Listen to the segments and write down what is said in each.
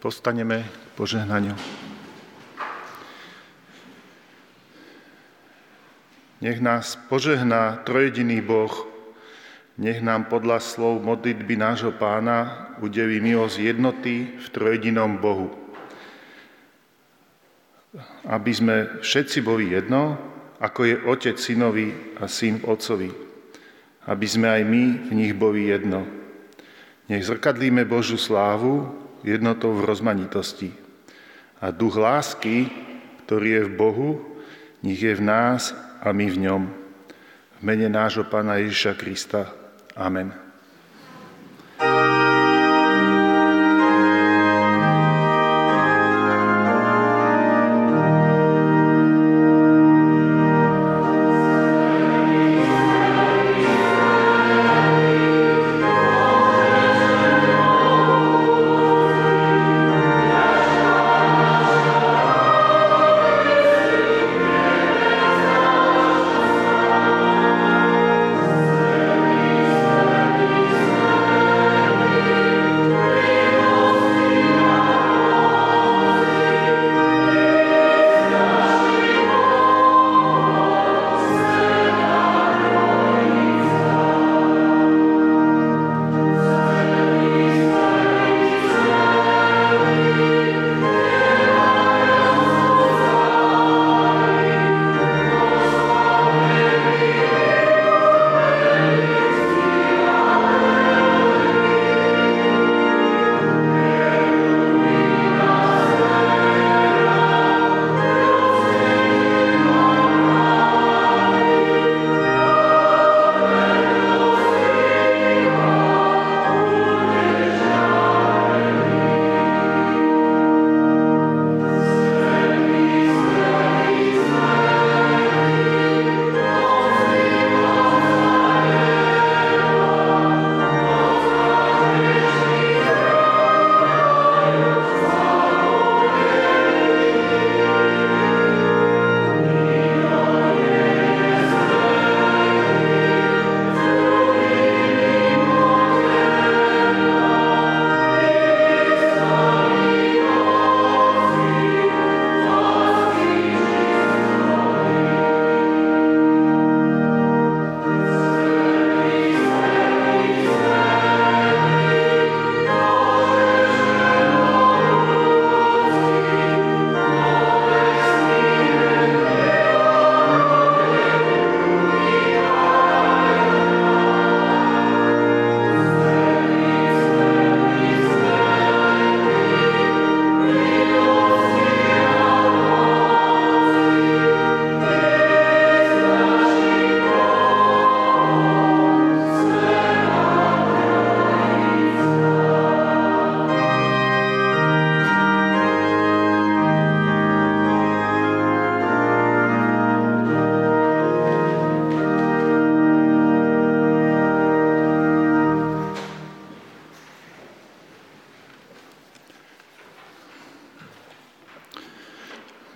postaneme k požehnaniu. Nech nás požehná trojjediný Boh, nech nám podľa slov modlitby nášho Pána udeľí milosť jednoty v trojjedinom Bohu. Aby sme všetci boli jedno, ako je Otec Synovi a Syn Otcovi. Aby sme aj my v nich boli jedno. Nech zrkadlíme Božiu slávu jednotou v rozmanitosti. A duch lásky, ktorý je v Bohu, nech je v nás a my v ňom. V mene nášho Pána Ježiša Krista. Amen.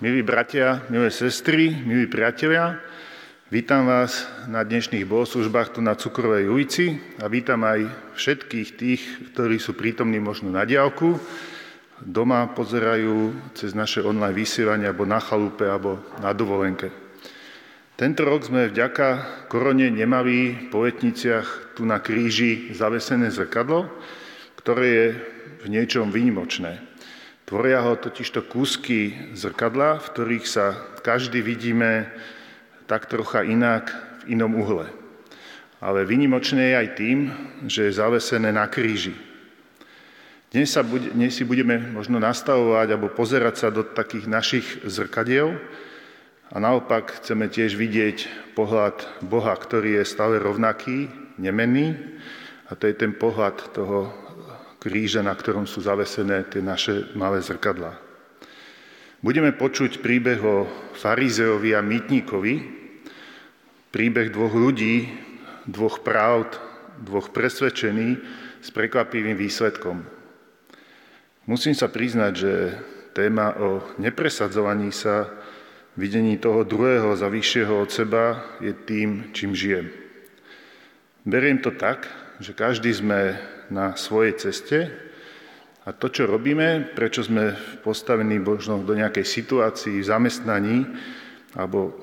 Milí bratia, milé sestry, milí priatelia, vítam vás na dnešných bohoslužbách tu na Cukrovej ulici a vítam aj všetkých tých, ktorí sú prítomní možno na diaľku, doma pozerajú cez naše online vysielanie alebo na chalupe alebo na dovolenke. Tento rok sme vďaka korone nemali po letniciach tu na kríži zavesené zrkadlo, ktoré je v niečom výnimočné. Tvoria ho totižto kúsky zrkadla, v ktorých sa každý vidíme tak trocha inak v inom uhle. Ale výnimočné je aj tým, že je zavesené na kríži. Dnes si budeme možno nastavovať alebo pozerať sa do takých našich zrkadiel a naopak chceme tiež vidieť pohľad Boha, ktorý je stále rovnaký, nemenný a to je ten pohľad toho kríža, na ktorom sú zavesené tie naše malé zrkadlá. Budeme počuť príbeh o farizeovi a mýtníkovi, príbeh dvoch ľudí, dvoch pravd, dvoch presvedčení s prekvapivým výsledkom. Musím sa priznať, že téma o nepresadzovaní sa, videní toho druhého za vyššieho od seba je tým, čím žijem. Beriem to tak, že každý sme na svojej ceste A to, čo robíme, prečo sme postavení možno do nejakej situácii, zamestnaní, alebo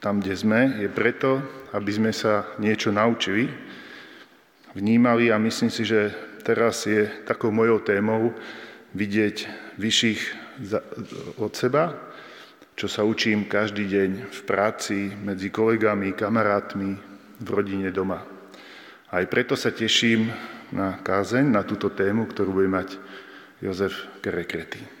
tam, kde sme, je preto, aby sme sa niečo naučili, vnímali a myslím si, že teraz je takou mojou témou vidieť vyšších od seba, čo sa učím každý deň v práci, medzi kolegami, kamarátmi, v rodine, doma. Aj preto sa teším na kázeň, na túto tému, ktorú bude mať Jozef Kerekretý.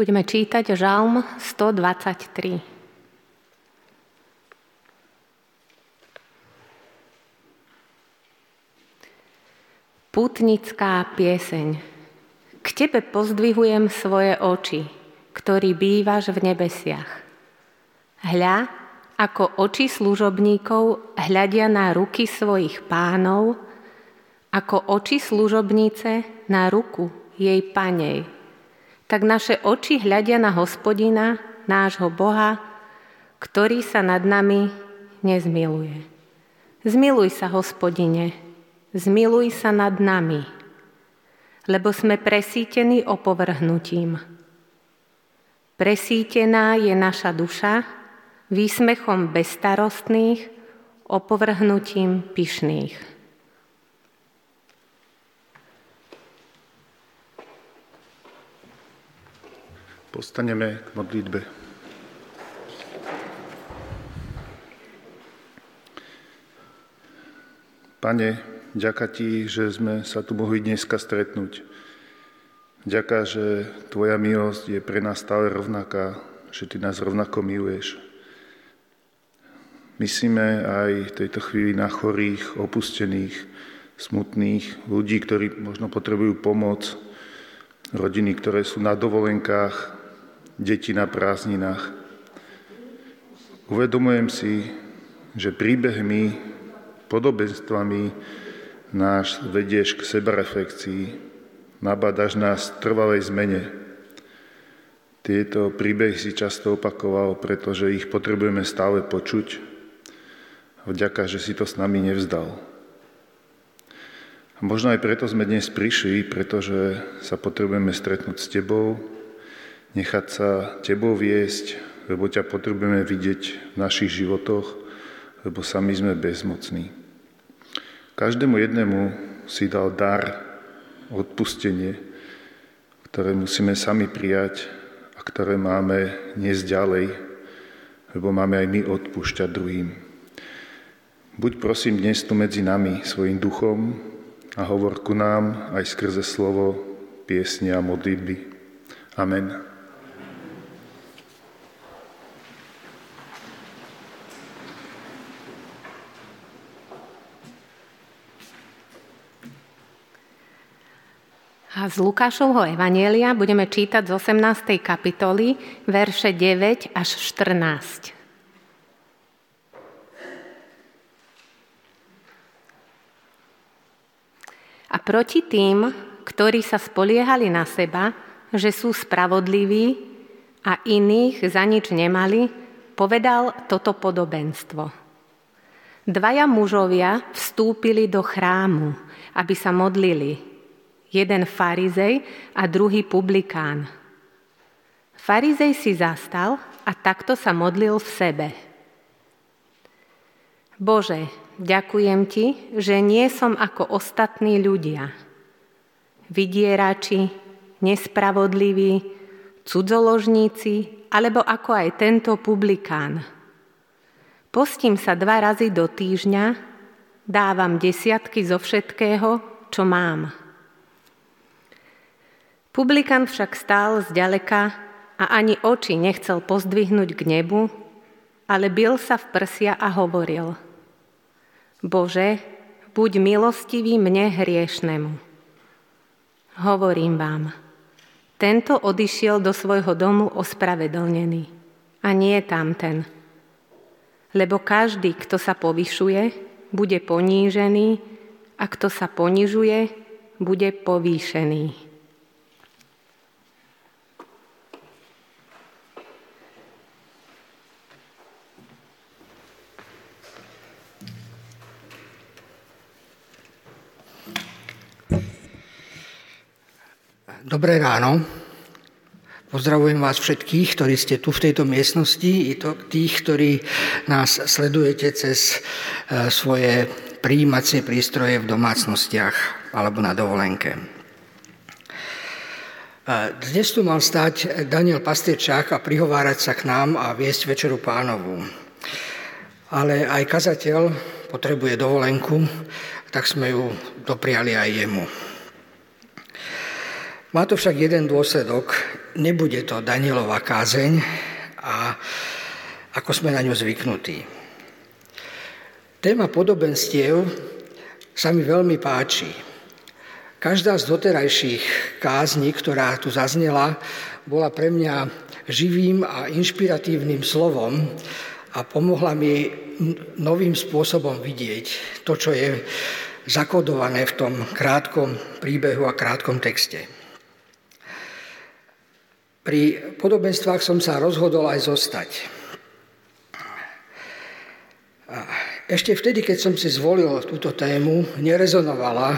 Budeme čítať Žalm 123. Pútnická pieseň. K tebe pozdvihujem svoje oči, ktorý bývaš v nebesiach. Hľa, ako oči služobníkov hľadia na ruky svojich pánov, ako oči služobnice na ruku jej panej. Tak naše oči hľadia na Hospodina, nášho Boha, ktorý sa nad nami nezmiluje. Zmiluj sa, Hospodine, zmiluj sa nad nami, lebo sme presýtení opovrhnutím. Presýtená je naša duša výsmechom bezstarostných, opovrhnutím pyšných. Postaneme k modlitbe. Pane, ďaká Ti, že sme sa tu mohli dneska stretnúť. Ďaká, že Tvoja milosť je pre nás stále rovnaká, že Ty nás rovnako miluješ. Myslíme aj v tejto chvíli na chorých, opustených, smutných, ľudí, ktorí možno potrebujú pomoc, rodiny, ktoré sú na dovolenkách, deti na prázdninách. Uvedomujem si, že príbehmi, podobenstvami nás vedieš k sebareflexii, nabádaš nás v trvalej zmene. Tieto príbehy si často opakoval, pretože ich potrebujeme stále počuť. Vďaka, že si to s nami nevzdal. A možno aj preto sme dnes prišli, pretože sa potrebujeme stretnúť s Tebou, nechať sa Tebou viesť, lebo Ťa potrebujeme vidieť v našich životoch, lebo sami sme bezmocní. Každému jednému si dal dar, odpustenie, ktoré musíme sami prijať a ktoré máme niesť ďalej, lebo máme aj my odpúšťať druhým. Buď prosím dnes tu medzi nami svojim duchom a hovor ku nám aj skrze slovo, piesne a modlitby. Amen. A z Lukášovho evanjelia budeme čítať z 18. kapitoly verše 9 až 14. A proti tým, ktorí sa spoliehali na seba, že sú spravodliví a iných za nič nemali, povedal toto podobenstvo. Dvaja mužovia vstúpili do chrámu, aby sa modlili. Jeden farizej a druhý publikán. Farizej si zastal a takto sa modlil v sebe. Bože, ďakujem Ti, že nie som ako ostatní ľudia. Vydierači, nespravodliví, cudzoložníci, alebo ako aj tento publikán. Postím sa 2 razy do týždňa, dávam 10 zo všetkého, čo mám. Publikán však stál zďaleka a ani oči nechcel pozdvihnúť k nebu, ale bil sa v prsia a hovoril: Bože, buď milostivý mne hriešnemu. Hovorím vám, tento odišiel do svojho domu ospravedlnený a nie tamten. Lebo každý, kto sa povyšuje, bude ponížený a kto sa ponižuje, bude povýšený. Dobré ráno. Pozdravujem vás všetkých, ktorí ste tu v tejto miestnosti i tých, ktorí nás sledujete cez svoje prijímacie prístroje v domácnostiach alebo na dovolenke. Dnes tu mal stáť Daniel Pastierčák a prihovárať sa k nám a viesť večeru Pánovu. Ale aj kazateľ potrebuje dovolenku, tak sme ju dopriali aj jemu. Má to však jeden dôsledok. Nebude to Danielova kázeň, a ako sme na ňu zvyknutí. Téma podobenstiev sa mi veľmi páči. Každá z doterajších kázní, ktorá tu zaznela, bola pre mňa živým a inšpiratívnym slovom a pomohla mi novým spôsobom vidieť to, čo je zakodované v tom krátkom príbehu a krátkom texte. Pri podobenstvách som sa rozhodol aj zostať. Ešte vtedy, keď som si zvolil túto tému, nerezonovala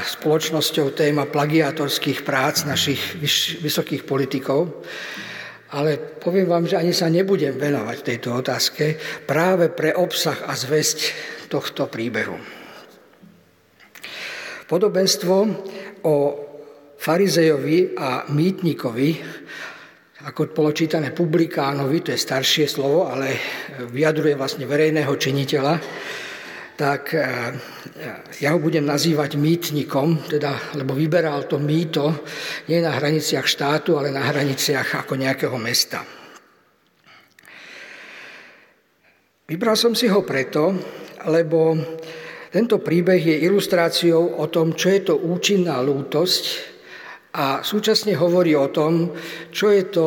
spoločnosťou téma plagiátorských prác našich vysokých politikov, ale poviem vám, že ani sa nebudem venovať tejto otázke práve pre obsah a zvesť tohto príbehu. Podobenstvo o farizejovi a mýtnikovi, ako bolo čítané publikánovi, to je staršie slovo, ale vyjadruje vlastne verejného činiteľa, tak ja ho budem nazývať mýtnikom, teda, lebo vyberal to mýto nie na hraniciach štátu, ale na hraniciach ako nejakého mesta. Vybral som si ho preto, lebo tento príbeh je ilustráciou o tom, čo je to účinná lútosť, a súčasne hovorí o tom, čo je to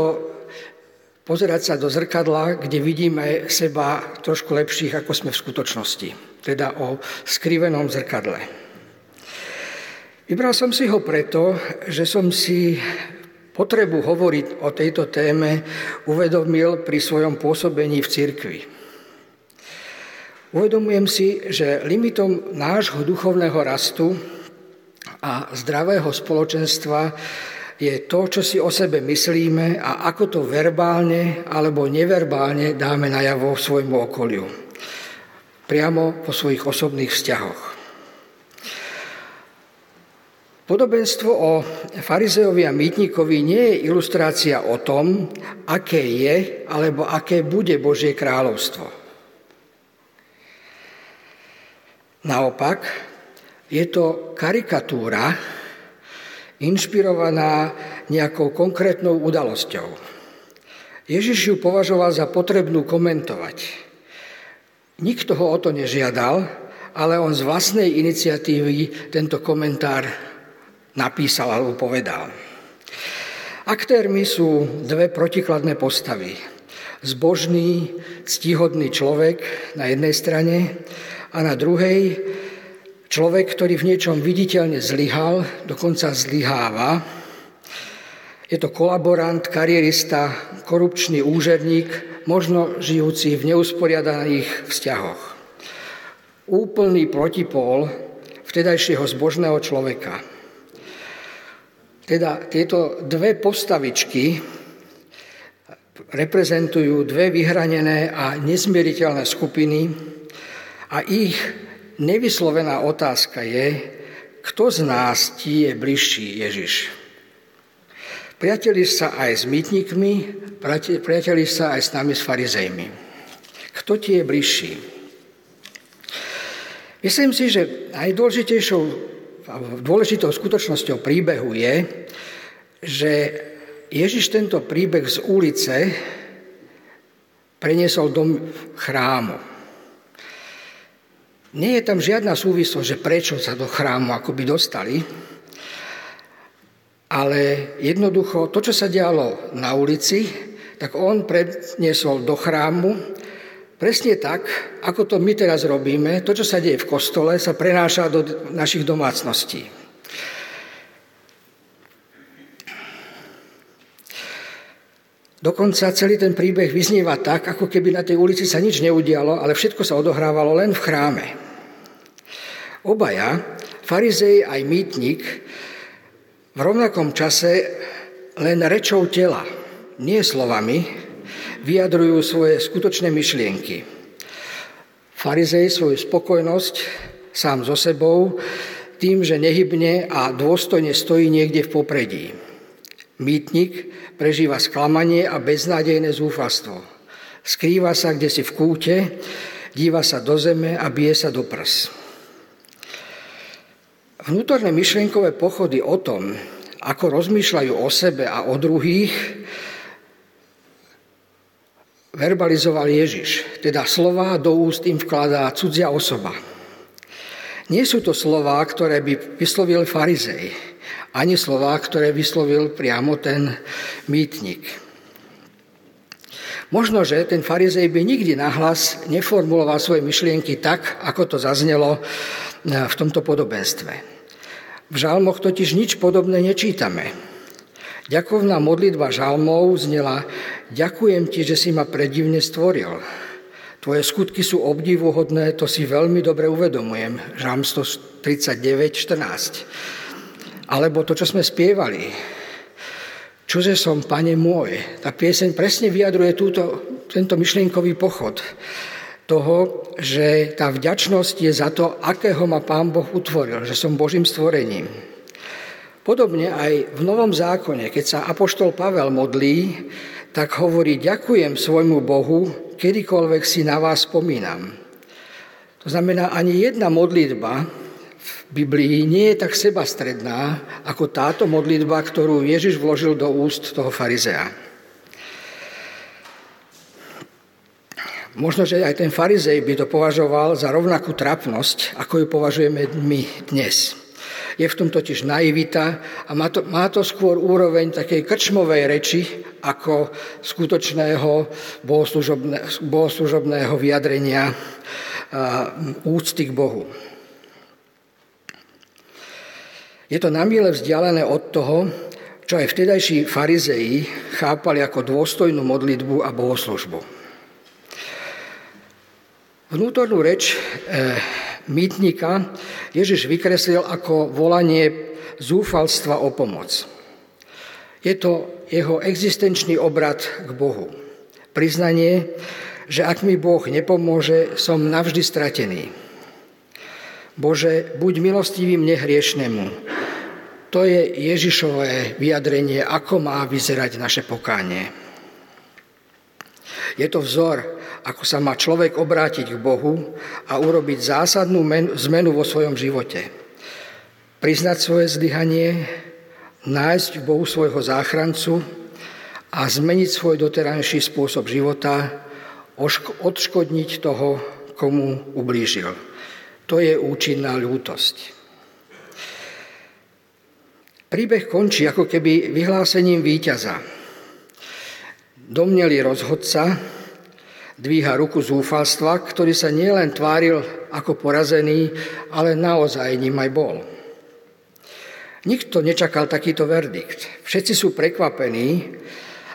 pozerať sa do zrkadla, kde vidíme seba trošku lepších, ako sme v skutočnosti. Teda o skrivenom zrkadle. Vybral som si ho preto, že som si potrebu hovoriť o tejto téme uvedomil pri svojom pôsobení v cirkvi. Uvedomujem si, že limitom nášho duchovného rastu a zdravého spoločenstva je to, čo si o sebe myslíme a ako to verbálne alebo neverbálne dáme najavo svojmu okoliu. Priamo po svojich osobných vzťahoch. Podobenstvo o farizejovi a mýtnikovi nie je ilustrácia o tom, aké je alebo aké bude Božie kráľovstvo. Naopak, je to karikatúra, inšpirovaná nejakou konkrétnou udalosťou. Ježiš ju považoval za potrebnú komentovať. Nikto ho o to nežiadal, ale on z vlastnej iniciatívy tento komentár napísal alebo povedal. Aktérmi sú dve protikladné postavy. Zbožný, ctihodný človek na jednej strane a na druhej človek, ktorý v niečom viditeľne zlyhal, dokonca zlyháva. Je to kolaborant, karierista, korupčný úžerník, možno žijúci v neusporiadaných vzťahoch. Úplný protipól vtedajšieho zbožného človeka. Teda tieto dve postavičky reprezentujú dve vyhranené a nezmieriteľné skupiny a ich nevyslovená otázka je, kto z nás ti je bližší, Ježiš? Priatelili sa aj s mýtnikmi, priatelili sa aj s nami, s farizejmi. Kto ti je bližší? Myslím si, že najdôležitejšou skutočnosťou príbehu je, že Ježiš tento príbeh z ulice preniesol do chrámu. Nie je tam žiadna súvislosť, že prečo sa do chrámu akoby dostali, ale jednoducho to, čo sa dialo na ulici, tak on predniesol do chrámu presne tak, ako to my teraz robíme. To, čo sa deje v kostole, sa prenáša do našich domácností. Dokonca celý ten príbeh vyznieva tak, ako keby na tej ulici sa nič neudialo, ale všetko sa odohrávalo len v chráme. Obaja, farizej aj mýtnik, v rovnakom čase len rečou tela, nie slovami, vyjadrujú svoje skutočné myšlienky. Farizej svoju spokojnosť sám so sebou tým, že nehybne a dôstojne stojí niekde v popredí. Mýtnik prežíva sklamanie a beznádejné zúfalstvo. Skrýva sa kdesi v kúte, díva sa do zeme a bije sa do prs. Vnútorné myšlienkové pochody o tom, ako rozmýšľajú o sebe a o druhých, verbalizoval Ježiš, teda slová do úst im vkladá cudzia osoba. Nie sú to slová, ktoré by vyslovil farizej, ani slová, ktoré vyslovil priamo ten mýtnik. Možno, že ten farizej by nikdy nahlas neformuloval svoje myšlienky tak, ako to zaznelo v tomto podobenstve. V žalmoch totiž nič podobné nečítame. Ďakovná modlitba žalmov znela: Ďakujem ti, že si ma predivne stvoril. Tvoje skutky sú obdivuhodné, to si veľmi dobre uvedomujem. Žalm 139:14. Alebo to, čo sme spievali. Čuže som, Pane môj. Tá pieseň presne vyjadruje tento myšlienkový pochod toho, že tá vďačnosť je za to, akého ma Pán Boh utvoril, že som Božím stvorením. Podobne aj v Novom zákone, keď sa apoštol Pavel modlí, tak hovorí: Ďakujem svojmu Bohu, kedykoľvek si na vás spomínam. To znamená, ani jedna modlitba v Biblii nie je tak sebastredná ako táto modlitba, ktorú Ježiš vložil do úst toho farizea. Možno, že aj ten farizej by to považoval za rovnakú trapnosť, ako ju považujeme my dnes. Je v tom totiž naivita a má to skôr úroveň takej krčmovej reči ako skutočného bohoslužobného vyjadrenia úcty k Bohu. Je to namíle vzdialené od toho, čo aj vtedajší farizei chápali ako dôstojnú modlitbu a bohoslužbu. Vnútornú reč mýtnika Ježiš vykreslil ako volanie zúfalstva o pomoc. Je to jeho existenčný obrad k Bohu. Priznanie, že ak mi Boh nepomôže, som navždy stratený. Bože, buď milostivý mne hriešnemu. To je Ježišové vyjadrenie, ako má vyzerať naše pokánie. Je to vzor, ako sa má človek obrátiť k Bohu a urobiť zásadnú zmenu vo svojom živote. Priznať svoje zlyhanie, nájsť k Bohu svojho záchrancu a zmeniť svoj doterajší spôsob života, odškodniť toho, komu ublížil. To je účinná ľútosť. Príbeh končí ako keby vyhlásením víťaza. Domnelý rozhodca dvíha ruku zúfalstva, ktorý sa nielen tváril ako porazený, ale naozaj ním aj bol. Nikto nečakal takýto verdikt. Všetci sú prekvapení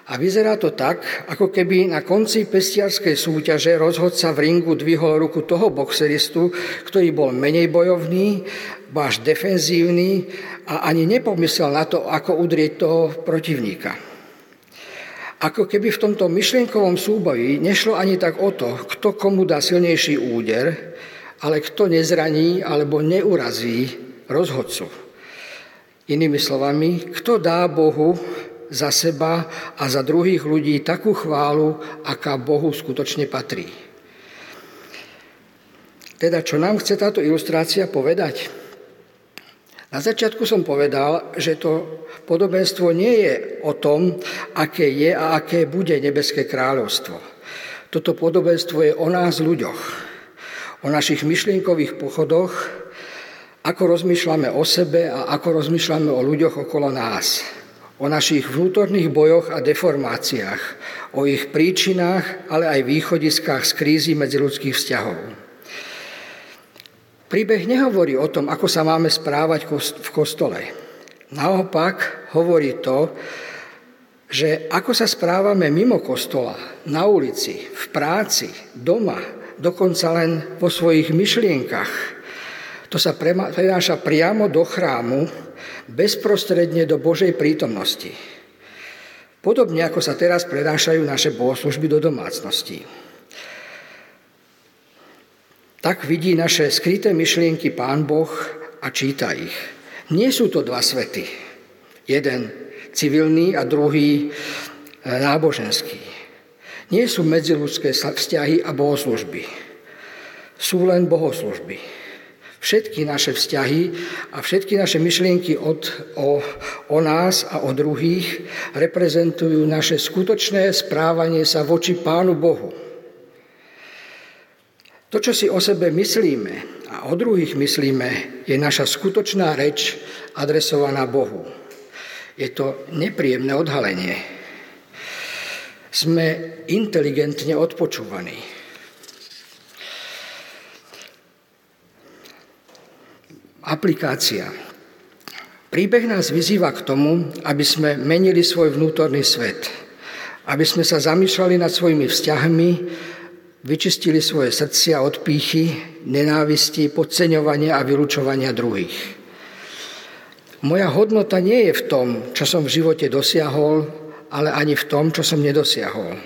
a vyzerá to tak, ako keby na konci pestiarskej súťaže rozhodca v ringu dvihol ruku toho boxeristu, ktorý bol menej bojovný, až defenzívny a ani nepomyslel na to, ako udrieť toho protivníka. Ako keby v tomto myšlienkovom súboji nešlo ani tak o to, kto komu dá silnejší úder, ale kto nezraní alebo neurazí rozhodcu. Inými slovami, kto dá Bohu za seba a za druhých ľudí takú chválu, aká Bohu skutočne patrí. Teda, čo nám chce táto ilustrácia povedať? Na začiatku som povedal, že to podobenstvo nie je o tom, aké je a aké bude nebeské kráľovstvo. Toto podobenstvo je o nás ľuďoch, o našich myšlienkových pochodoch, ako rozmýšľame o sebe a ako rozmýšľame o ľuďoch okolo nás, o našich vnútorných bojoch a deformáciách, o ich príčinách, ale aj východiskách z krízy medziľudských vzťahov. Príbeh nehovorí o tom, ako sa máme správať v kostole. Naopak hovorí to, že ako sa správame mimo kostola, na ulici, v práci, doma, dokonca len po svojich myšlienkach. To sa prenáša priamo do chrámu, bezprostredne do Božej prítomnosti. Podobne ako sa teraz prenášajú naše bohoslužby do domácnosti. Tak vidí naše skryté myšlienky Pán Boh a číta ich. Nie sú to dva svety. Jeden civilný a druhý náboženský. Nie sú medziľudské vzťahy a bohoslužby. Sú len bohoslužby. všetky naše vzťahy a všetky naše myšlienky o nás a o druhých reprezentujú naše skutočné správanie sa voči Pánu Bohu. To, čo si o sebe myslíme a o druhých myslíme, je naša skutočná reč adresovaná Bohu. Je to nepríjemné odhalenie. Sme inteligentne odpočúvaní. Aplikácia. Príbeh nás vyzýva k tomu, aby sme menili svoj vnútorný svet. Aby sme sa zamýšľali nad svojimi vzťahmi, vyčistili svoje srdcia od pýchy, nenávisti, podceňovania a vylučovania druhých. Moja hodnota nie je v tom, čo som v živote dosiahol, ale ani v tom, čo som nedosiahol.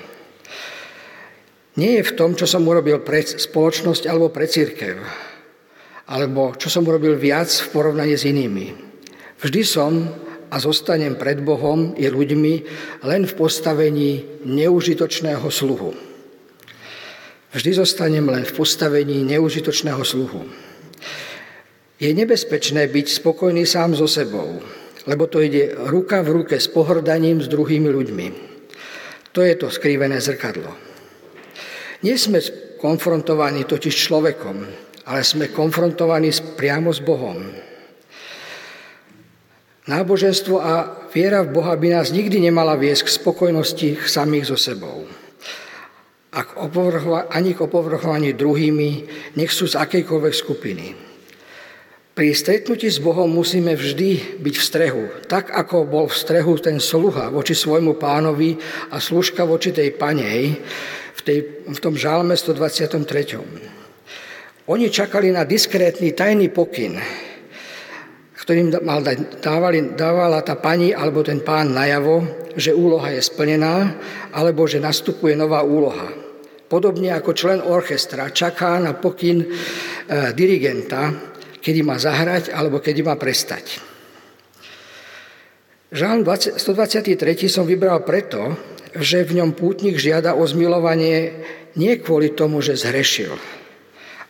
Nie je v tom, čo som urobil pre spoločnosť alebo pre cirkev, alebo čo som urobil viac v porovnaní s inými. Vždy som a zostanem pred Bohom i ľuďmi len v postavení neužitočného sluhu. Vždy zostanem len v postavení neužitočného sluhu. Je nebezpečné byť spokojný sám so sebou, lebo to ide ruka v ruke s pohrdaním s druhými ľuďmi. To je to skrivené zrkadlo. Nie sme konfrontovaní totiž človekom, ale sme konfrontovaní priamo s Bohom. Náboženstvo a viera v Boha by nás nikdy nemala viesť k spokojnosti samých so sebou. Ani k opovrhovaniu druhými, nech sú z akejkoľvek skupiny. Pri stretnutí s Bohom musíme vždy byť v strehu, tak ako bol v strehu ten sluha voči svojmu pánovi a služka voči tej panej v tom žalme 123. Oni čakali na diskrétny tajný pokyn, ktorým dávala tá pani alebo ten pán najavo, že úloha je splnená alebo že nastupuje nová úloha. Podobne ako člen orchestra čaká na pokyn dirigenta, kedy má zahrať alebo kedy má prestať. Žalm 123. som vybral preto, že v ňom pútnik žiada o zmilovanie nie kvôli tomu, že zhrešil,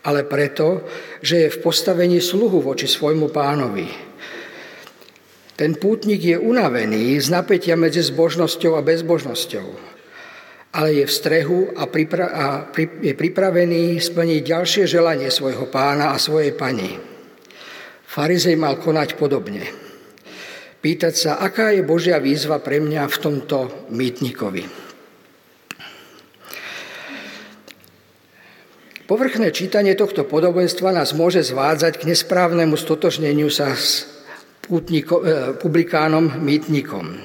ale preto, že je v postavení sluhu voči svojmu pánovi. Ten pútnik je unavený z napätia medzi zbožnosťou a bezbožnosťou, ale je v strehu a je pripravený splniť ďalšie želanie svojho pána a svojej pani. Farizej mal konať podobne. Pýtať sa, aká je Božia výzva pre mňa v tomto mýtnikovi. Povrchné čítanie tohto podobenstva nás môže zvádzať k nesprávnemu stotožneniu sa s publikánom mýtnikom.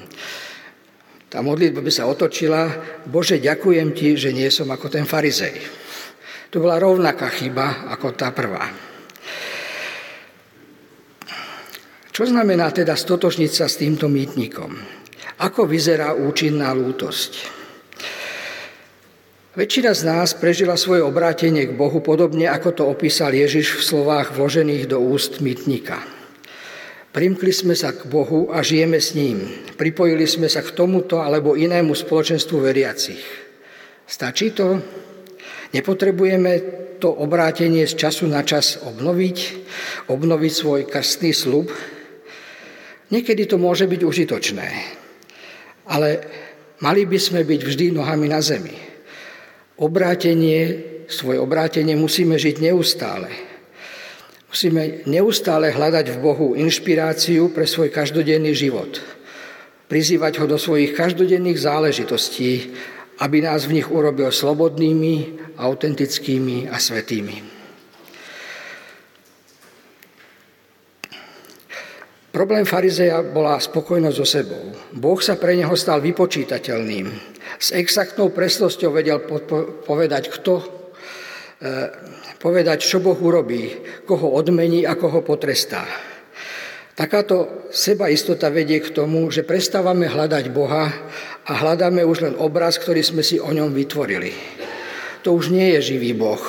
Tá modlitba by sa otočila, Bože, ďakujem ti, že nie som ako ten farizej. To bola rovnaká chyba ako tá prvá. Čo znamená teda stotožniť sa s týmto mýtnikom? Ako vyzerá účinná lútosť? Väčšina z nás prežila svoje obrátenie k Bohu podobne, ako to opísal Ježiš v slovách vložených do úst mýtnika. Primkli sme sa k Bohu a žijeme s ním. Pripojili sme sa k tomuto alebo inému spoločenstvu veriacich. Stačí to? Nepotrebujeme to obrátenie z času na čas obnoviť svoj krstný sľub? Niekedy to môže byť užitočné, ale mali by sme byť vždy nohami na zemi. Svoje obrátenie musíme žiť neustále. Musíme neustále hľadať v Bohu inšpiráciu pre svoj každodenný život. Prizývať ho do svojich každodenných záležitostí, aby nás v nich urobil slobodnými, autentickými a svätými. Problém farizeja bola spokojnosť so sebou. Boh sa pre neho stal vypočítateľným. S exaktnou presnosťou vedel povedať, čo Boh urobí, koho odmení a koho potrestá. Takáto sebaistota vedie k tomu, že prestávame hľadať Boha a hľadáme už len obraz, ktorý sme si o ňom vytvorili. To už nie je živý Boh.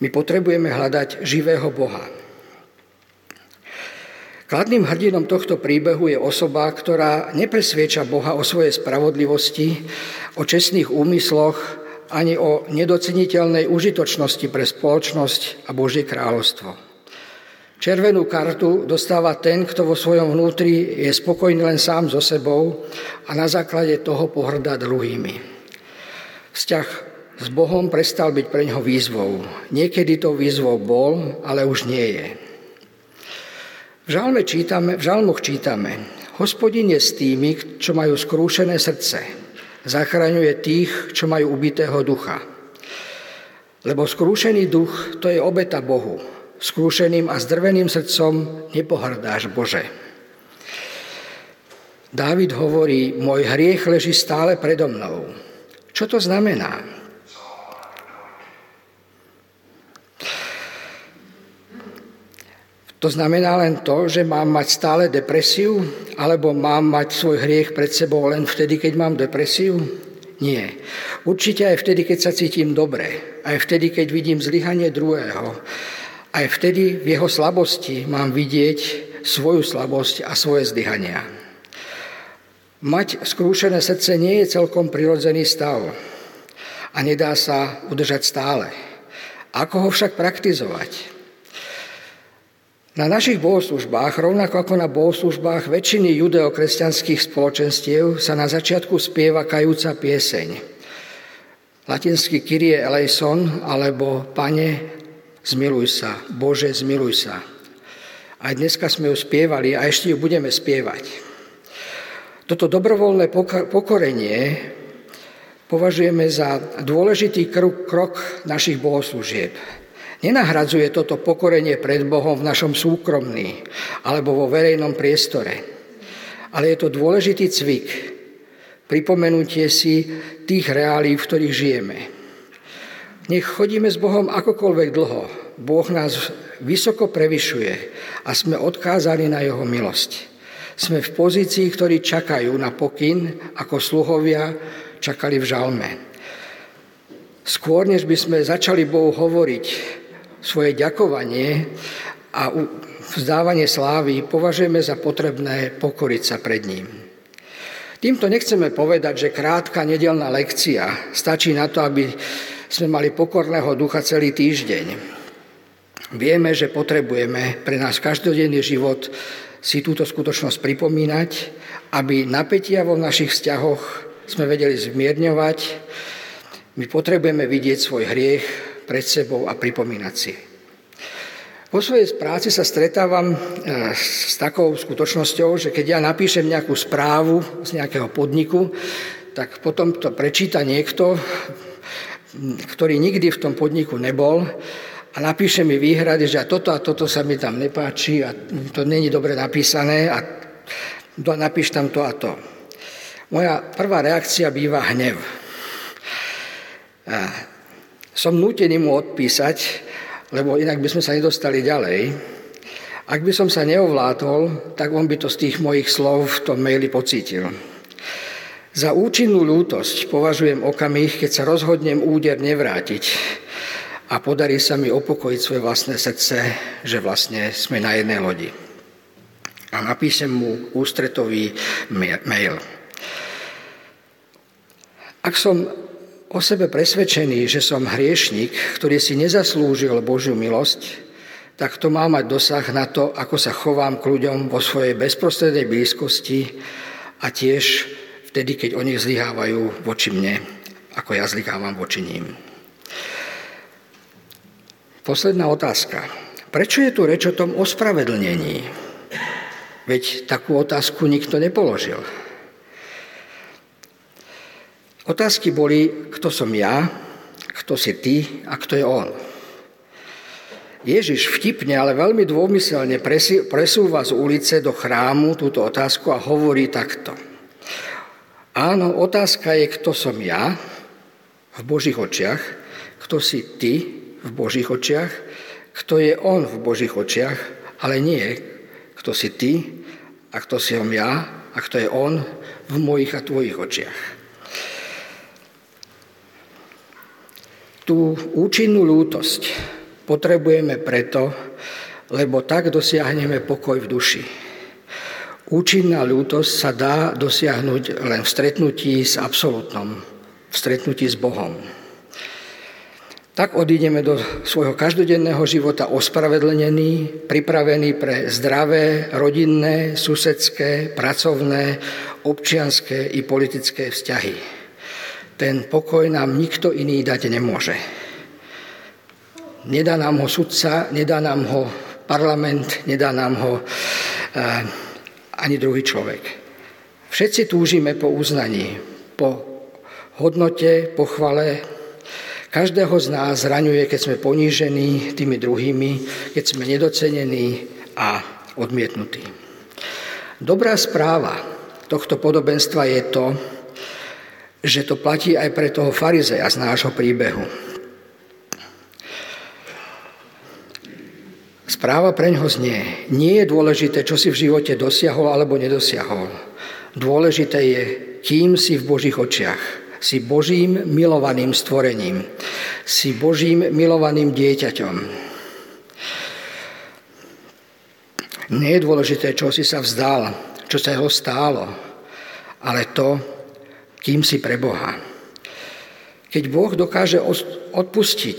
My potrebujeme hľadať živého Boha. Kladným hrdinom tohto príbehu je osoba, ktorá nepresvieča Boha o svojej spravodlivosti, o čestných úmysloch ani o nedoceniteľnej užitočnosti pre spoločnosť a Božie kráľovstvo. Červenú kartu dostáva ten, kto vo svojom vnútri je spokojný len sám so sebou a na základe toho pohrdá druhými. Vzťah s Bohom prestal byť pre ňoho výzvou. Niekedy to výzvou bol, ale už nie je. V žalmoch čítame: Hospodin je s tými, čo majú skrúšené srdce. Zachraňuje tých, čo majú ubitého ducha. Lebo skrúšený duch, to je obeta Bohu. Skrúšeným a zdrveným srdcom nepohrdáš, Bože. Dávid hovorí: môj hriech leží stále predo mnou. Čo to znamená? To znamená len to, že mám mať stále depresiu? Alebo mám mať svoj hriech pred sebou len vtedy, keď mám depresiu? Nie. Určite aj vtedy, keď sa cítim dobre. Aj vtedy, keď vidím zlyhanie druhého. Aj vtedy v jeho slabosti mám vidieť svoju slabosť a svoje zlyhania. Mať skrúšené srdce nie je celkom prirodzený stav a nedá sa udržať stále. Ako ho však praktizovať? Na našich bohoslužbách, rovnako ako na bohoslužbách väčšiny judeokresťanských spoločenstiev, sa na začiatku spieva kajúca pieseň. Latinský Kyrie eleison, alebo Pane, zmiluj sa, Bože, zmiluj sa. Aj dneska sme ju spievali a ešte ju budeme spievať. Toto dobrovoľné pokorenie považujeme za dôležitý krok našich bohoslužieb. Nenahradzuje toto pokorenie pred Bohom v našom súkromný alebo vo verejnom priestore. Ale je to dôležitý cvik, pripomenutie si tých reálií, v ktorých žijeme. Nech chodíme s Bohom akokoľvek dlho, Boh nás vysoko prevyšuje a sme odkázaní na jeho milosť. Sme v pozícii, ktorí čakajú na pokyn, ako sluhovia čakali v žalme. Skôr, než by sme začali Bohu hovoriť svoje ďakovanie a vzdávanie slávy, považujeme za potrebné pokoriť sa pred ním. Týmto nechceme povedať, že krátka nedeľná lekcia stačí na to, aby sme mali pokorného ducha celý týždeň. Vieme, že potrebujeme pre náš každodenný život si túto skutočnosť pripomínať, aby napätia vo našich vzťahoch sme vedeli zmierňovať. My potrebujeme vidieť svoj hriech pred sebou a pripomínať si. Vo svojej práci sa stretávam s takou skutočnosťou, že keď ja napíšem nejakú správu z nejakého podniku, tak potom to prečíta niekto, ktorý nikdy v tom podniku nebol, a napíše mi výhrady, že a toto sa mi tam nepáči a to není dobre napísané a napíš tam to a to. Moja prvá reakcia býva hnev. Som nútený mu odpísať, lebo inak by sme sa nedostali ďalej. Ak by som sa neovládol, tak on by to z tých mojich slov v tom maili pocítil. Za účinnú ľútosť považujem okamih, keď sa rozhodnem úder nevrátiť a podarí sa mi opokojiť svoje vlastné srdce, že vlastne sme na jednej lodi. A napíšem mu ústretový mail. Ak som o sebe presvedčený, že som hriešnik, ktorý si nezaslúžil Božiu milosť, tak to má mať dosah na to, ako sa chovám k ľuďom vo svojej bezprostrednej blízkosti a tiež vtedy, keď oni zlyhávajú voči mne, ako ja zlyhávam voči ním. Posledná otázka. Prečo je tu reč o tom ospravedlnení? Veď takú otázku nikto nepoložil. Otázky boli, kto som ja, kto si ty a kto je on. Ježiš vtipne, ale veľmi dômyselne presúva z ulice do chrámu túto otázku a hovorí takto. Áno, otázka je, kto som ja v Božích očiach, kto si ty v Božích očiach, kto je on v Božích očiach, ale nie kto si ty a kto som ja a kto je on v mojich a tvojich očiach. Tú účinnú lútosť potrebujeme preto, lebo tak dosiahneme pokoj v duši. Účinná lútosť sa dá dosiahnuť len v stretnutí s absolútnom, v stretnutí s Bohom. Tak odídeme do svojho každodenného života ospravedlenený, pripravený pre zdravé, rodinné, susedské, pracovné, občianske i politické vzťahy. Ten pokoj nám nikto iný dať nemôže. Nedá nám ho sudca, nedá nám ho parlament, nedá nám ho ani druhý človek. Všetci túžime po uznaní, po hodnote, po chvale. Každého z nás zraňuje, keď sme ponížení tými druhými, keď sme nedocenení a odmietnutí. Dobrá správa tohto podobenstva je to, že to platí aj pre toho farizeja z nášho príbehu. Správa pre ňoho znie: nie je dôležité, čo si v živote dosiahol alebo nedosiahol. Dôležité je, kým si v Božích očiach. Si Božím milovaným stvorením. Si Božím milovaným dieťaťom. Nie je dôležité, čo si sa vzdal, čo sa ho stálo, ale to, kým si pre Boha. Keď Boh dokáže odpustiť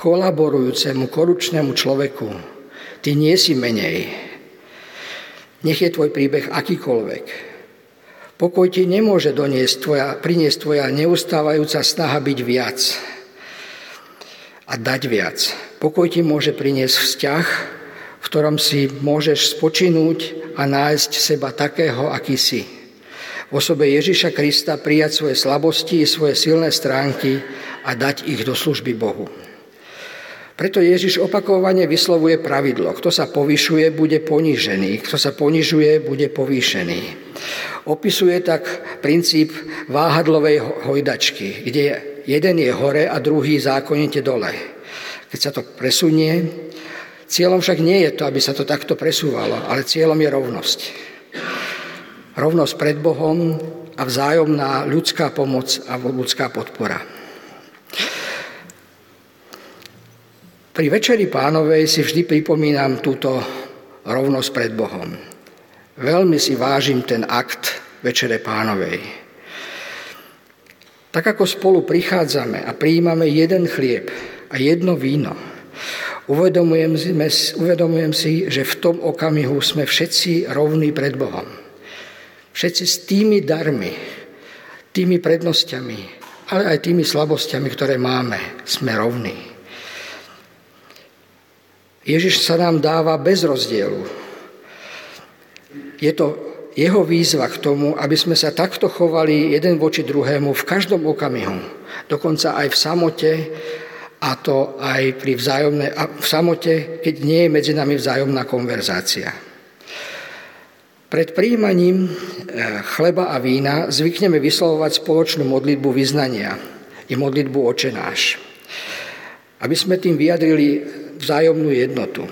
kolaborujúcemu, korupčnému človeku, ty nie si menej. Nech je tvoj príbeh akýkoľvek. Pokoj ti nemôže priniesť tvoja neustávajúca snaha byť viac a dať viac. Pokoj ti môže priniesť vzťah, v ktorom si môžeš spočinúť a nájsť seba takého, aký si. V osobe Ježiša Krista prijať svoje slabosti i svoje silné stránky a dať ich do služby Bohu. Preto Ježiš opakovane vyslovuje pravidlo: kto sa povyšuje, bude ponížený, kto sa ponižuje, bude povýšený. Opisuje tak princíp váhadlovej hojdačky, kde jeden je hore a druhý zákonite dole. Keď sa to presunie, cieľom však nie je to, aby sa to takto presúvalo, ale cieľom je rovnosť. Rovnosť pred Bohom a vzájomná ľudská pomoc a ľudská podpora. Pri Večeri Pánovej si vždy pripomínam túto rovnosť pred Bohom. Veľmi si vážim ten akt Večere Pánovej. Tak ako spolu prichádzame a prijímame jeden chlieb a jedno víno, uvedomujem si, že v tom okamihu sme všetci rovní pred Bohom. Všetci s tými darmi, tými prednosťami, ale aj tými slabosťami, ktoré máme, sme rovní. Ježiš sa nám dáva bez rozdielu. Je to jeho výzva k tomu, aby sme sa takto chovali jeden voči druhému v každom okamihu, dokonca aj v samote, a to aj pri vzájomnej, a v samote, keď nie je medzi nami vzájomná konverzácia. Pred prijímaním chleba a vína zvykneme vyslovovať spoločnú modlitbu vyznania i modlitbu Oče náš, aby sme tým vyjadrili vzájomnú jednotu.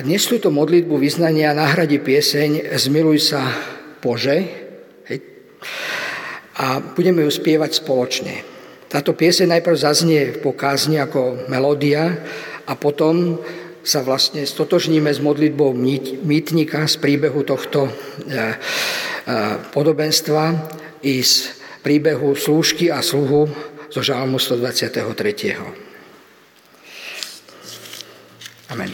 Dnes túto modlitbu vyznania nahradí pieseň Zmiluj sa, Bože, a budeme ju spievať spoločne. Táto pieseň najprv zaznie po kázni ako melódia a potom sa vlastne stotožníme s modlitbou mýtnika z príbehu tohto podobenstva i z príbehu slúžky a sluhu zo Žalmu 123. Amen.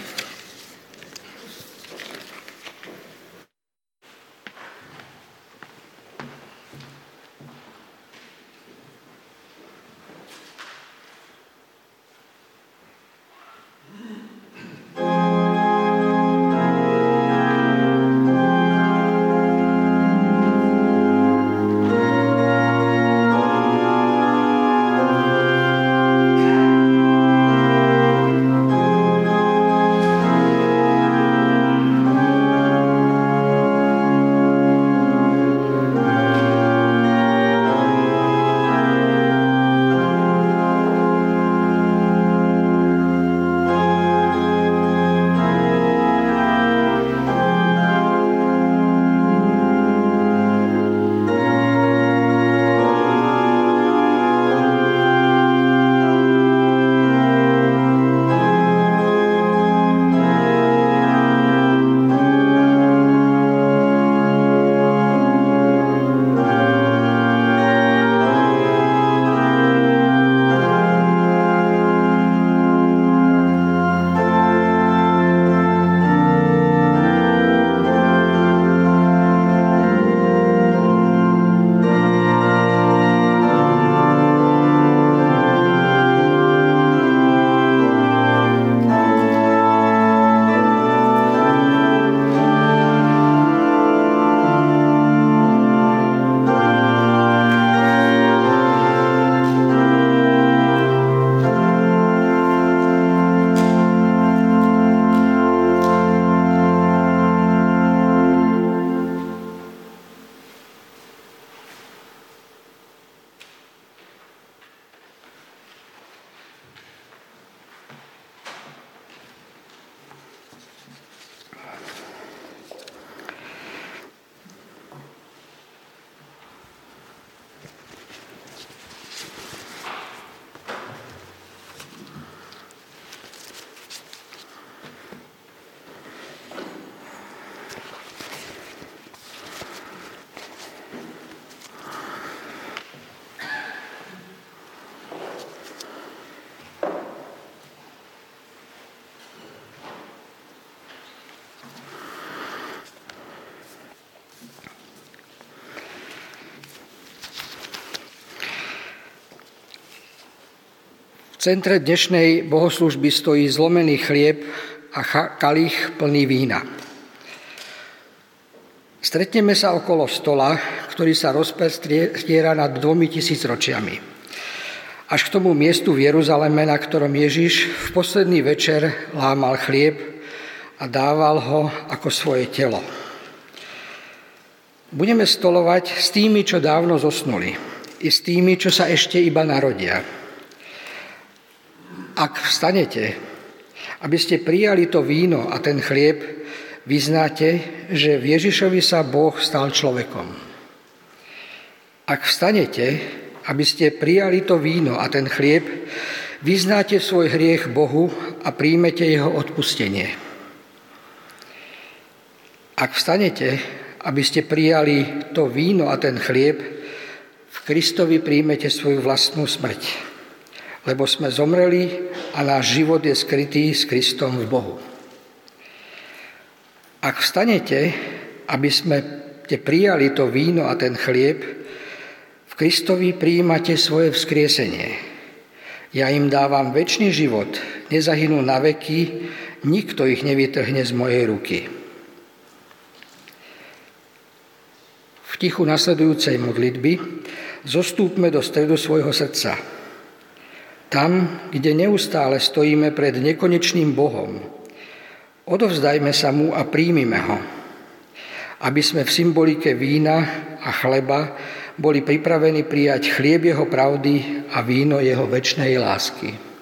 centre dnešnej bohoslužby stojí zlomený chlieb a kalich plný vína. Stretneme sa okolo stola, ktorý sa rozprestiera nad 2000 ročiami. Až k tomu miestu v Jeruzaleme, na ktorom Ježiš v posledný večer lámal chlieb a dával ho ako svoje telo. Budeme stolovať s tými, čo dávno zosnuli, i s tými, čo sa ešte iba narodia. Ak vstanete, aby ste prijali to víno a ten chlieb, vyznáte, že v Ježišovi sa Boh stal človekom. Ak vstanete, aby ste prijali to víno a ten chlieb, vyznáte svoj hriech Bohu a príjmete jeho odpustenie. Ak vstanete, aby ste prijali to víno a ten chlieb, v Kristovi príjmete svoju vlastnú smrť, lebo sme zomreli a náš život je skrytý s Kristom v Bohu. Ak vstanete, aby sme te prijali to víno a ten chlieb, v Kristovi prijímate svoje vzkriesenie. Ja im dávam večný život, nezahynú na veky, nikto ich nevytrhne z mojej ruky. V tichu nasledujúcej modlitby zostúpme do stredu svojho srdca. Tam, kde neustále stojíme pred nekonečným Bohom, odovzdajme sa mu a príjmime ho, aby sme v symbolike vína a chleba boli pripravení prijať chlieb jeho pravdy a víno jeho večnej lásky.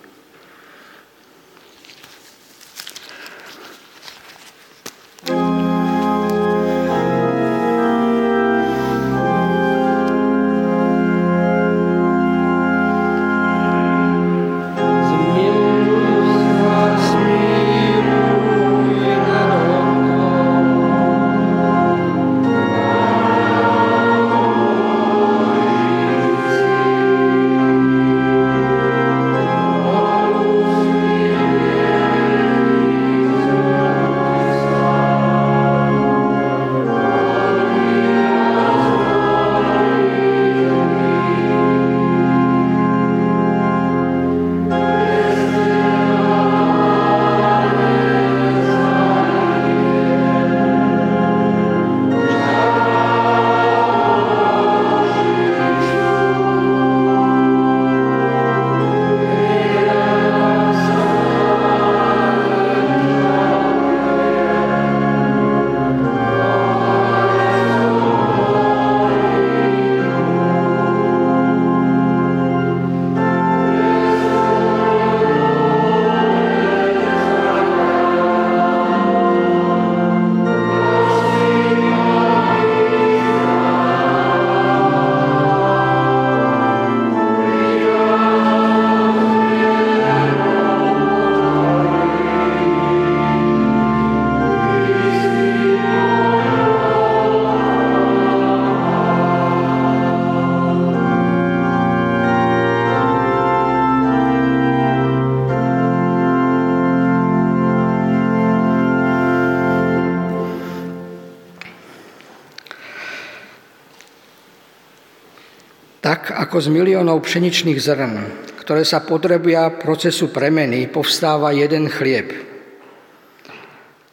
Tak ako z miliónov pšeničných zrn, ktoré sa podrobia procesu premeny, povstáva jeden chlieb.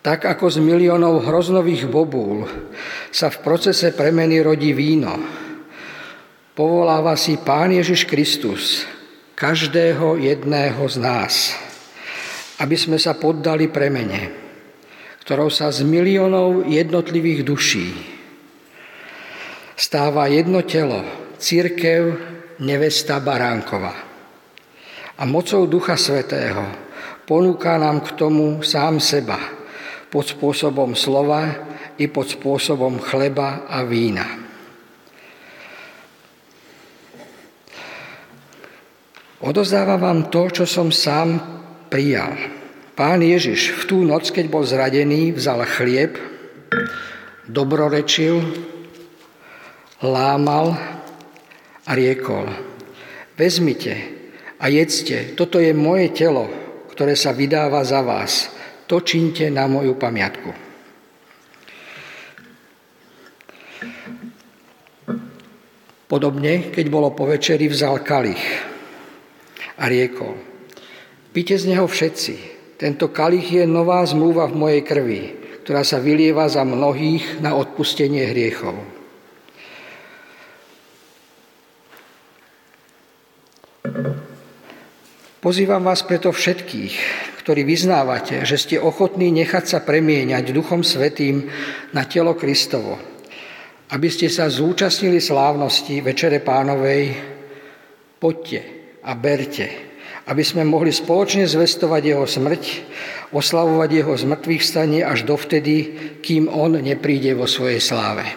Tak ako z miliónov hroznových bobúl sa v procese premeny rodí víno, povoláva si Pán Ježiš Kristus každého jedného z nás, aby sme sa poddali premene, ktorou sa z miliónov jednotlivých duší stáva jedno telo, Cirkev, nevesta Baránkova. A mocou Ducha Svätého ponúka nám k tomu sám seba pod spôsobom slova i pod spôsobom chleba a vína. Odozdávam vám to, čo som sám prijal. Pán Ježiš v tú noc, keď bol zradený, vzal chlieb, dobrorečil, lámal a riekol: Vezmite a jedzte, toto je moje telo, ktoré sa vydáva za vás. To čiňte na moju pamiatku. Podobne, keď bolo po večeri, vzal kalich a riekol: Pite z neho všetci. Tento kalich je nová zmluva v mojej krvi, ktorá sa vylieva za mnohých na odpustenie hriechov. Pozývam vás preto všetkých, ktorí vyznávate, že ste ochotní nechať sa premieňať Duchom Svätým na telo Kristovo, aby ste sa zúčastnili slávnosti Večere Pánovej. Poďte a berte, aby sme mohli spoločne zvestovať jeho smrť, oslavovať jeho zmŕtvychvstanie až dovtedy, kým on nepríde vo svojej sláve.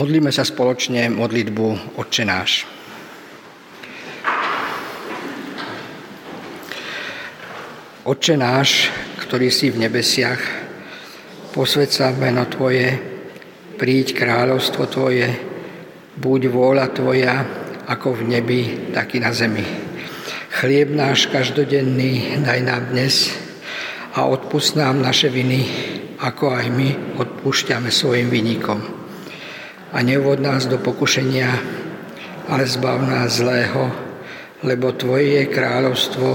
Modlíme sa spoločne modlitbu Otče náš. Otče náš, ktorý si v nebesiach, posväť sa meno Tvoje, príď kráľovstvo Tvoje, buď vôľa Tvoja, ako v nebi, tak i na zemi. Chlieb náš každodenný daj nám dnes a odpusť nám naše viny, ako aj my odpúšťame svojim vinníkom. A neuvod nás do pokušenia, ale zbav nás zlého, lebo Tvoje je kráľovstvo,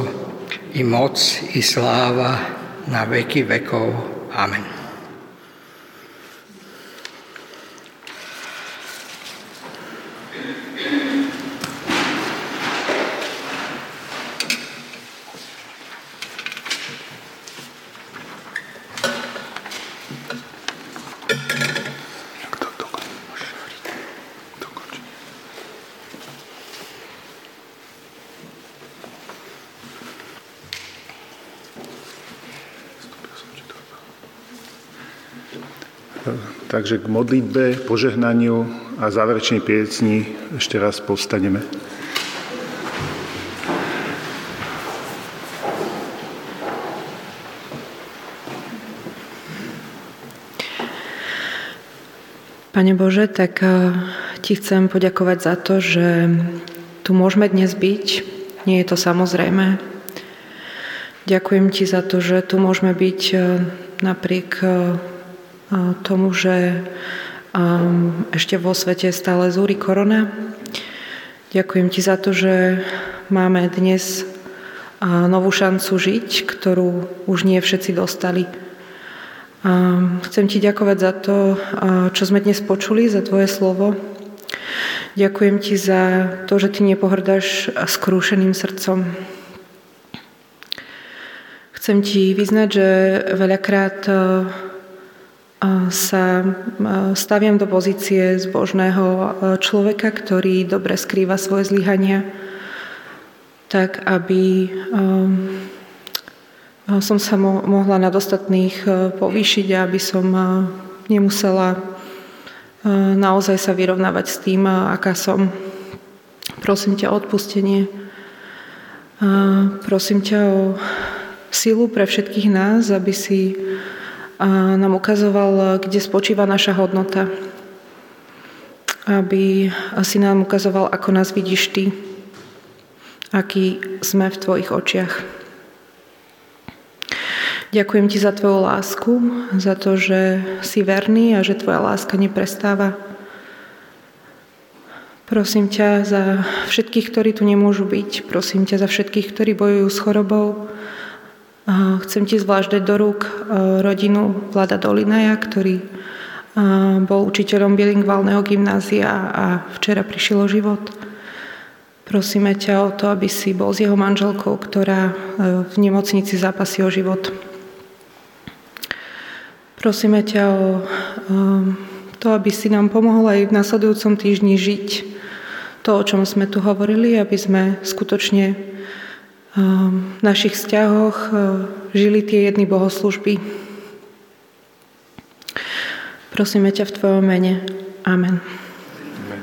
i moc, i sláva na veky vekov. Amen. Takže k modlitbe, požehnaniu a záverečnej piesni ešte raz povstaneme. Pane Bože, tak Ti chcem poďakovať za to, že tu môžeme dnes byť. Nie je to samozrejme. Ďakujem Ti za to, že tu môžeme byť napriek tomu, že ešte vo svete stále zúri korona. Ďakujem Ti za to, že máme dnes novú šancu žiť, ktorú už nie všetci dostali. Chcem Ti ďakovať za to, čo sme dnes počuli, za Tvoje slovo. Ďakujem Ti za to, že Ty nepohrdáš skrúšeným srdcom. Chcem Ti vyznať, že veľakrát sa staviam do pozície zbožného človeka, ktorý dobre skrýva svoje zlyhania, tak aby som sa mohla nad ostatných povýšiť a aby som nemusela naozaj sa vyrovnávať s tým, aká som. Prosím ťa o odpustenie. Prosím ťa o silu pre všetkých nás, aby si a nám ukazoval, kde spočíva naša hodnota. Aby si nám ukazoval, ako nás vidíš Ty, aký sme v Tvojich očiach. Ďakujem Ti za Tvoju lásku, za to, že si verný a že Tvoja láska neprestáva. Prosím ťa za všetkých, ktorí tu nemôžu byť. Prosím ťa za všetkých, ktorí bojujú s chorobou. Chcem Ti zvlášť dať do rúk rodinu Vlada Dolinaja, ktorý bol učiteľom bilingválneho gymnázia a včera prišiel o život. Prosíme ťa o to, aby si bol s jeho manželkou, ktorá v nemocnici zápasí o život. Prosíme ťa o to, aby si nám pomohol aj v nasledujúcom týždni žiť to, o čom sme tu hovorili, aby sme skutočne v našich vzťahoch žili tie jedny bohoslužby. Prosíme ťa v Tvojom mene. Amen. Amen.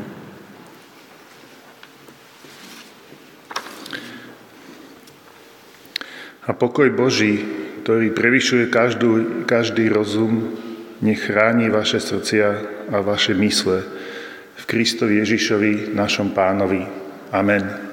A pokoj Boží, ktorý prevyšuje každý rozum, nech chráni vaše srdcia a vaše mysle v Kristovi Ježišovi, našom Pánovi. Amen.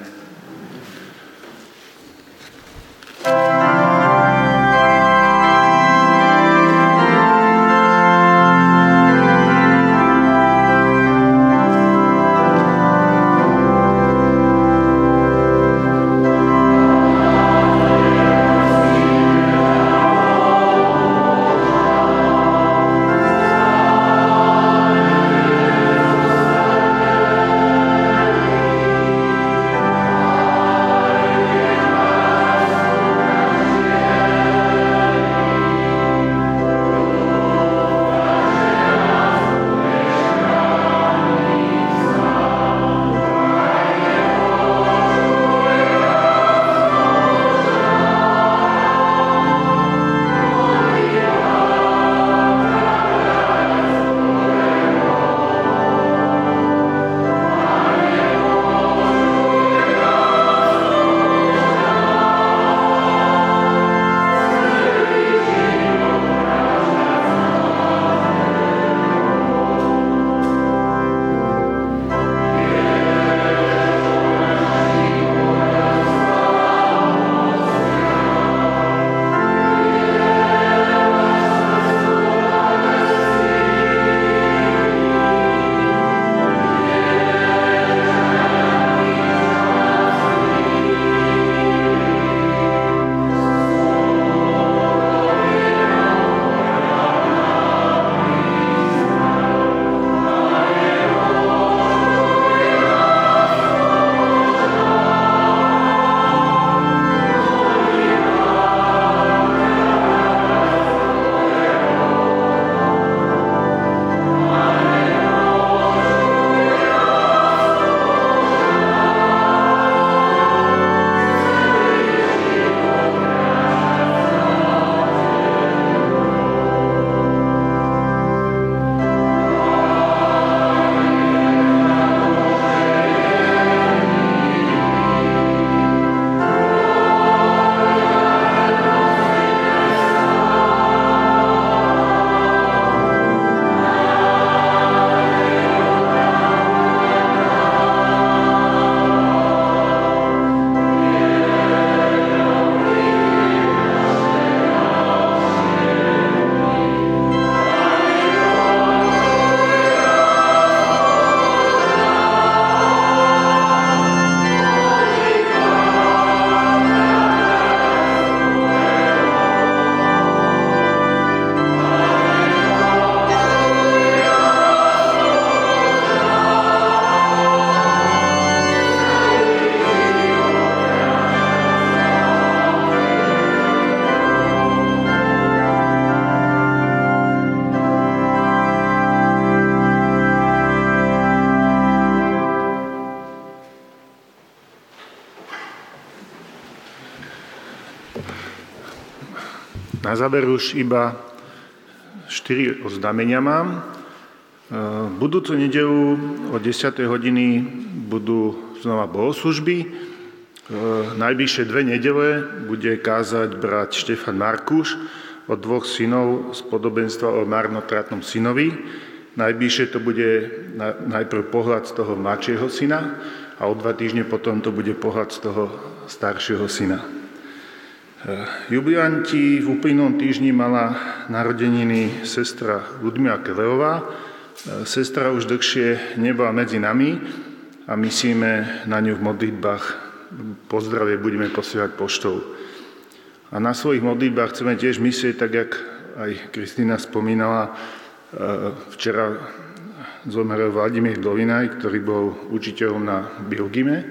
Na záver už iba 4 oznámenia mám. Budúcu nedeľu o 10. hodiny budú znova bohoslužby. Najbližšie 2 nedele bude kázať brat Štefan Markuš o 2 synov z podobenstva o marnotratnom synovi. Najbližšie to bude najprv pohľad z toho mladšieho syna a o 2 týždne potom to bude pohľad z toho staršieho syna. Jubilanti v uplynulom týždni mala narodeniny sestra Ludmila Keleová. Sestra už dlhšie nebola medzi nami a myslíme na ňu v modlitbách. Pozdravie budeme posielať poštou. A na svojich modlitbách chceme tiež myslieť, tak jak aj Kristína spomínala, včera zomrel Vladimír Dovinaj, ktorý bol učiteľom na Biogime.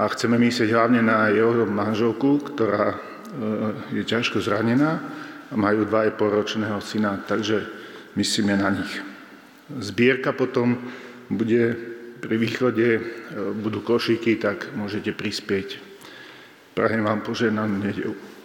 A chceme myslieť hlavne na jeho manželku, ktorá je ťažko zranená a majú 2,5-ročného syna, takže myslíme na nich. Zbierka potom bude pri východe, budú košíky, tak môžete prispieť. Prajem vám požehnanú nedeľu.